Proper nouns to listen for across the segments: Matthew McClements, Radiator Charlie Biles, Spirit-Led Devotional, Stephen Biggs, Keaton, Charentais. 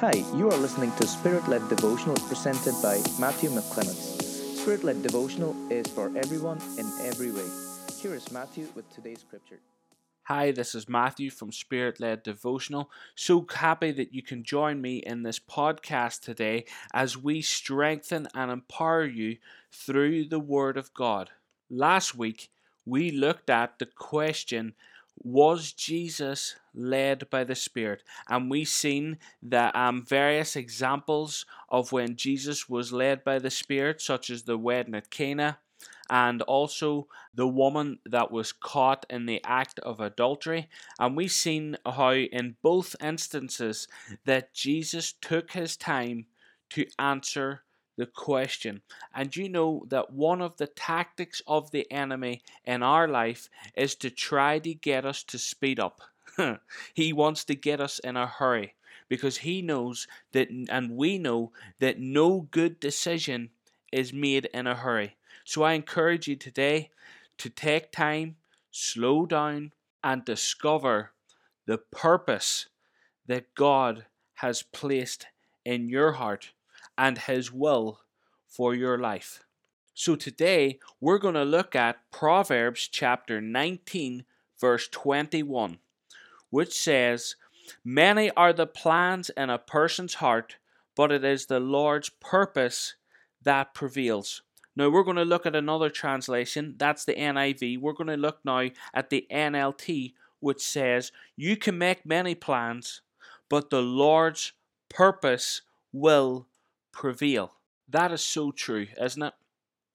Hi, you are listening to Spirit-Led Devotional presented by Matthew McClements. Spirit-Led Devotional is for everyone in every way. Here is Matthew with today's scripture. Hi, this is Matthew from Spirit-Led Devotional. So happy that you can join me in this podcast today as we strengthen and empower you through the Word of God. Last week, we looked at the question, was Jesus led by the Spirit? And we've seen the various examples of when Jesus was led by the Spirit, such as the wedding at Cana, and also the woman that was caught in the act of adultery. And we've seen how in both instances that Jesus took his time to answer the question. And you know that one of the tactics of the enemy in our life is to try to get us to speed up. He wants to get us in a hurry because he knows that, and we know that, no good decision is made in a hurry. So I encourage you today to take time, slow down, and discover the purpose that God has placed in your heart and his will for your life. So today we're going to look at Proverbs chapter 19 verse 21, which says, "Many are the plans in a person's heart, but it is the Lord's purpose that prevails." Now we're going to look at another translation, that's the NIV. We're going to look now at the NLT, which says, "You can make many plans, but the Lord's purpose will prevail." That is so true, isn't it?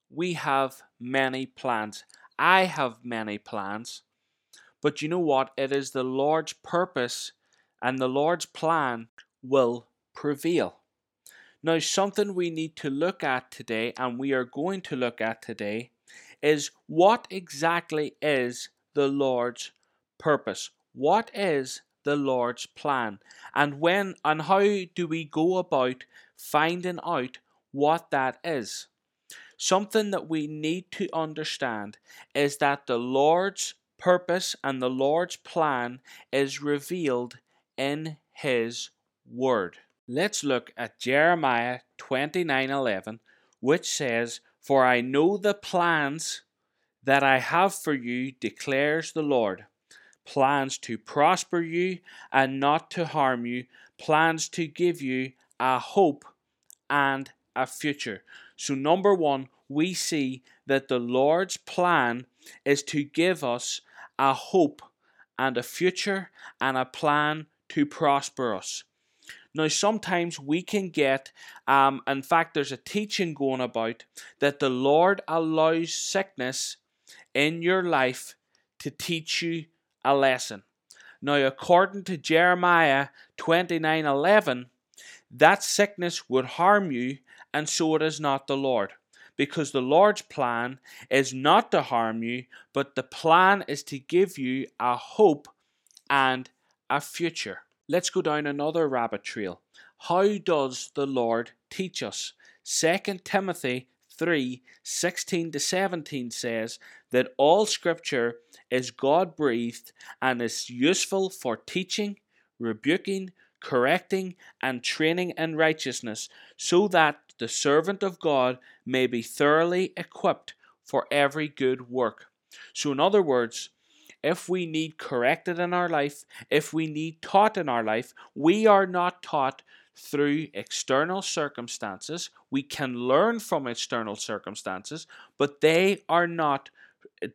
We have many plans. I have many plans. But you know what? It is the Lord's purpose and the Lord's plan will prevail. Now, something we need to look at today, and we are going to look at today, is what exactly is the Lord's purpose? What is the Lord's plan? And when and how do we go about finding out what that is? Something that we need to understand is that the Lord's purpose and the Lord's plan is revealed in his word. Let's look at Jeremiah 29:11, which says, "For I know the plans that I have for you, declares the Lord. Plans to prosper you and not to harm you, plans to give you a hope and a future." So number one, we see that the Lord's plan is to give us a hope and a future and a plan to prosper us. Now, sometimes we can get, in fact, there's a teaching going about that the Lord allows sickness in your life to teach you a lesson. Now, according to Jeremiah 29:11, that sickness would harm you, and so it is not the Lord, because the Lord's plan is not to harm you, but the plan is to give you a hope and a future. Let's go down another rabbit trail. How does the Lord teach us? 2 Timothy 3:16-17 says that all scripture is God-breathed and is useful for teaching, rebuking, correcting, and training in righteousness, so that the servant of God may be thoroughly equipped for every good work. So in other words, if we need corrected in our life, if we need taught in our life, we are not taught through external circumstances. We can learn from external circumstances, but they are not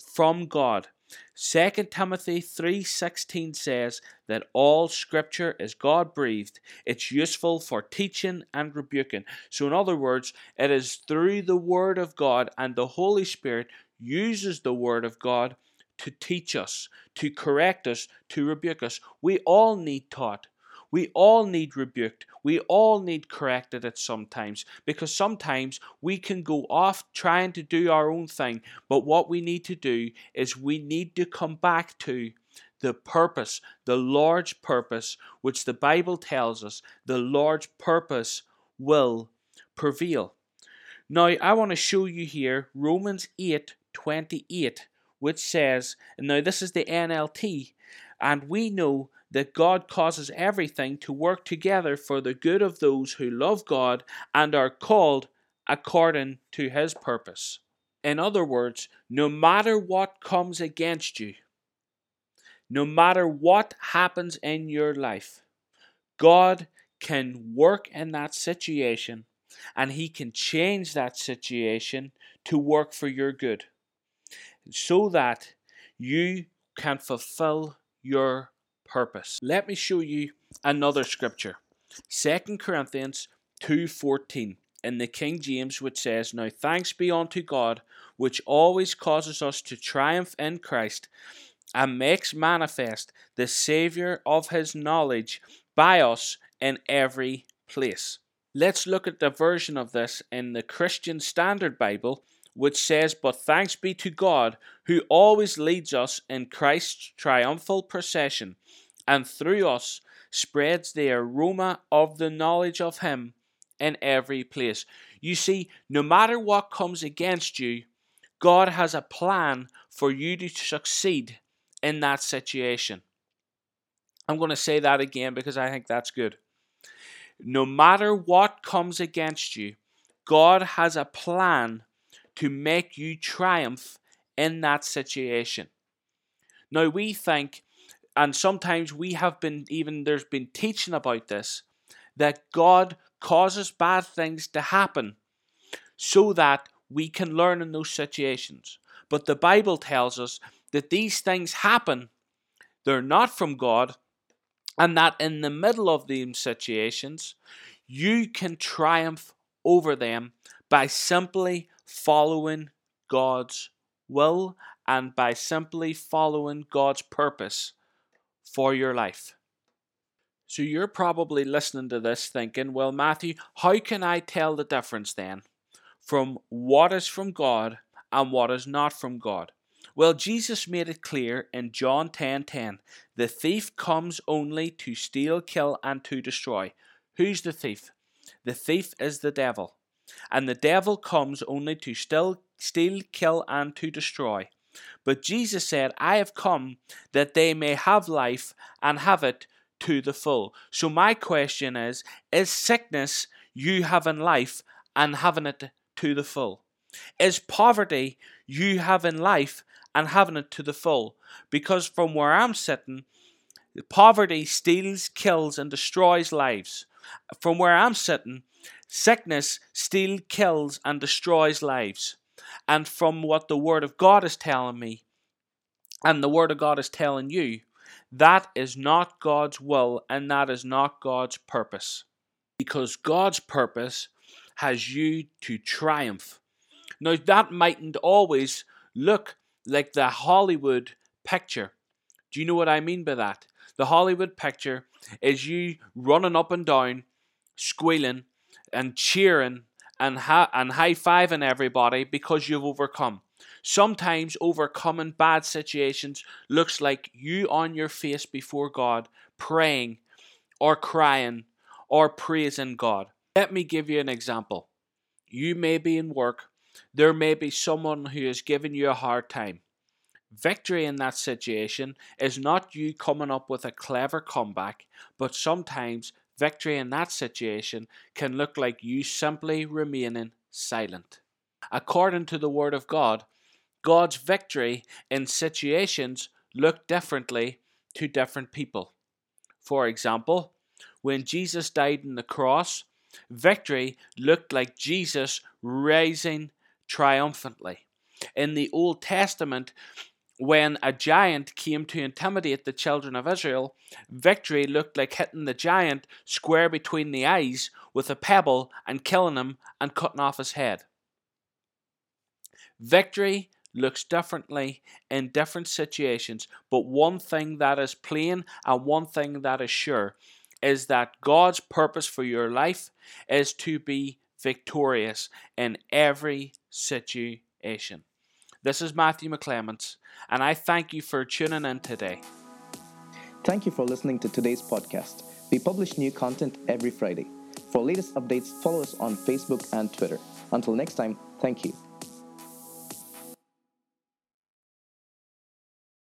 from God. 2 Timothy 3:16 says that all scripture is God-breathed. It's useful for teaching and rebuking. So in other words, it is through the Word of God, and the Holy Spirit uses the Word of God to teach us, to correct us, to rebuke us. We all need taught. We all need rebuked. We all need corrected at sometimes, because sometimes we can go off trying to do our own thing. But what we need to do is we need to come back to the purpose, the Lord's purpose, which the Bible tells us the Lord's purpose will prevail. Now, I want to show you here Romans 8:28, which says, now this is the NLT, and we know that God causes everything to work together for the good of those who love God and are called according to His purpose. In other words, no matter what comes against you, no matter what happens in your life, God can work in that situation, and He can change that situation to work for your good, so that you can fulfill your purpose. Let me show you another scripture. 2 Corinthians 2:14 in the King James, which says, "Now thanks be unto God, which always causes us to triumph in Christ, and makes manifest the Saviour of His knowledge by us in every place." Let's look at the version of this in the Christian Standard Bible, which says, "But thanks be to God, who always leads us in Christ's triumphal procession, and through us spreads the aroma of the knowledge of Him in every place." You see, no matter what comes against you, God has a plan for you to succeed in that situation. I'm going to say that again because I think that's good. No matter what comes against you, God has a plan to make you triumph in that situation. Now we think, and sometimes we have been, even there's been teaching about this, that God causes bad things to happen so that we can learn in those situations. But the Bible tells us that these things happen, they're not from God, and that in the middle of these situations, you can triumph over them by simply following God's will and by simply following God's purpose for your life. So you're probably listening to this thinking, well, Matthew, how can I tell the difference then from what is from God and what is not from God? Well, Jesus made it clear in John 10:10, "The thief comes only to steal, kill, and to destroy." Who's the thief? The thief is the devil. And the devil comes only to steal, kill, and to destroy. But Jesus said, "I have come that they may have life and have it to the full." So my question is sickness you having life and having it to the full? Is poverty you having life and having it to the full? Because from where I'm sitting, poverty steals, kills, and destroys lives. From where I'm sitting, sickness steals, kills, and destroys lives. And from what the Word of God is telling me, and the Word of God is telling you, that is not God's will, and that is not God's purpose. Because God's purpose has you to triumph. Now, that mightn't always look like the Hollywood picture. Do you know what I mean by that? The Hollywood picture is you running up and down, squealing and cheering and high-fiving everybody because you've overcome. Sometimes overcoming bad situations looks like you on your face before God, praying or crying or praising God. Let me give you an example. You may be in work. There may be someone who is giving you a hard time. Victory in that situation is not you coming up with a clever comeback, but sometimes victory in that situation can look like you simply remaining silent. According to the Word of God, God's victory in situations look differently to different people. For example, when Jesus died on the cross, victory looked like Jesus rising triumphantly. In the Old Testament, when a giant came to intimidate the children of Israel, victory looked like hitting the giant square between the eyes with a pebble and killing him and cutting off his head. Victory looks differently in different situations, but one thing that is plain and one thing that is sure is that God's purpose for your life is to be victorious in every situation. This is Matthew McClements, and I thank you for tuning in today. Thank you for listening to today's podcast. We publish new content every Friday. For latest updates, follow us on Facebook and Twitter. Until next time, thank you.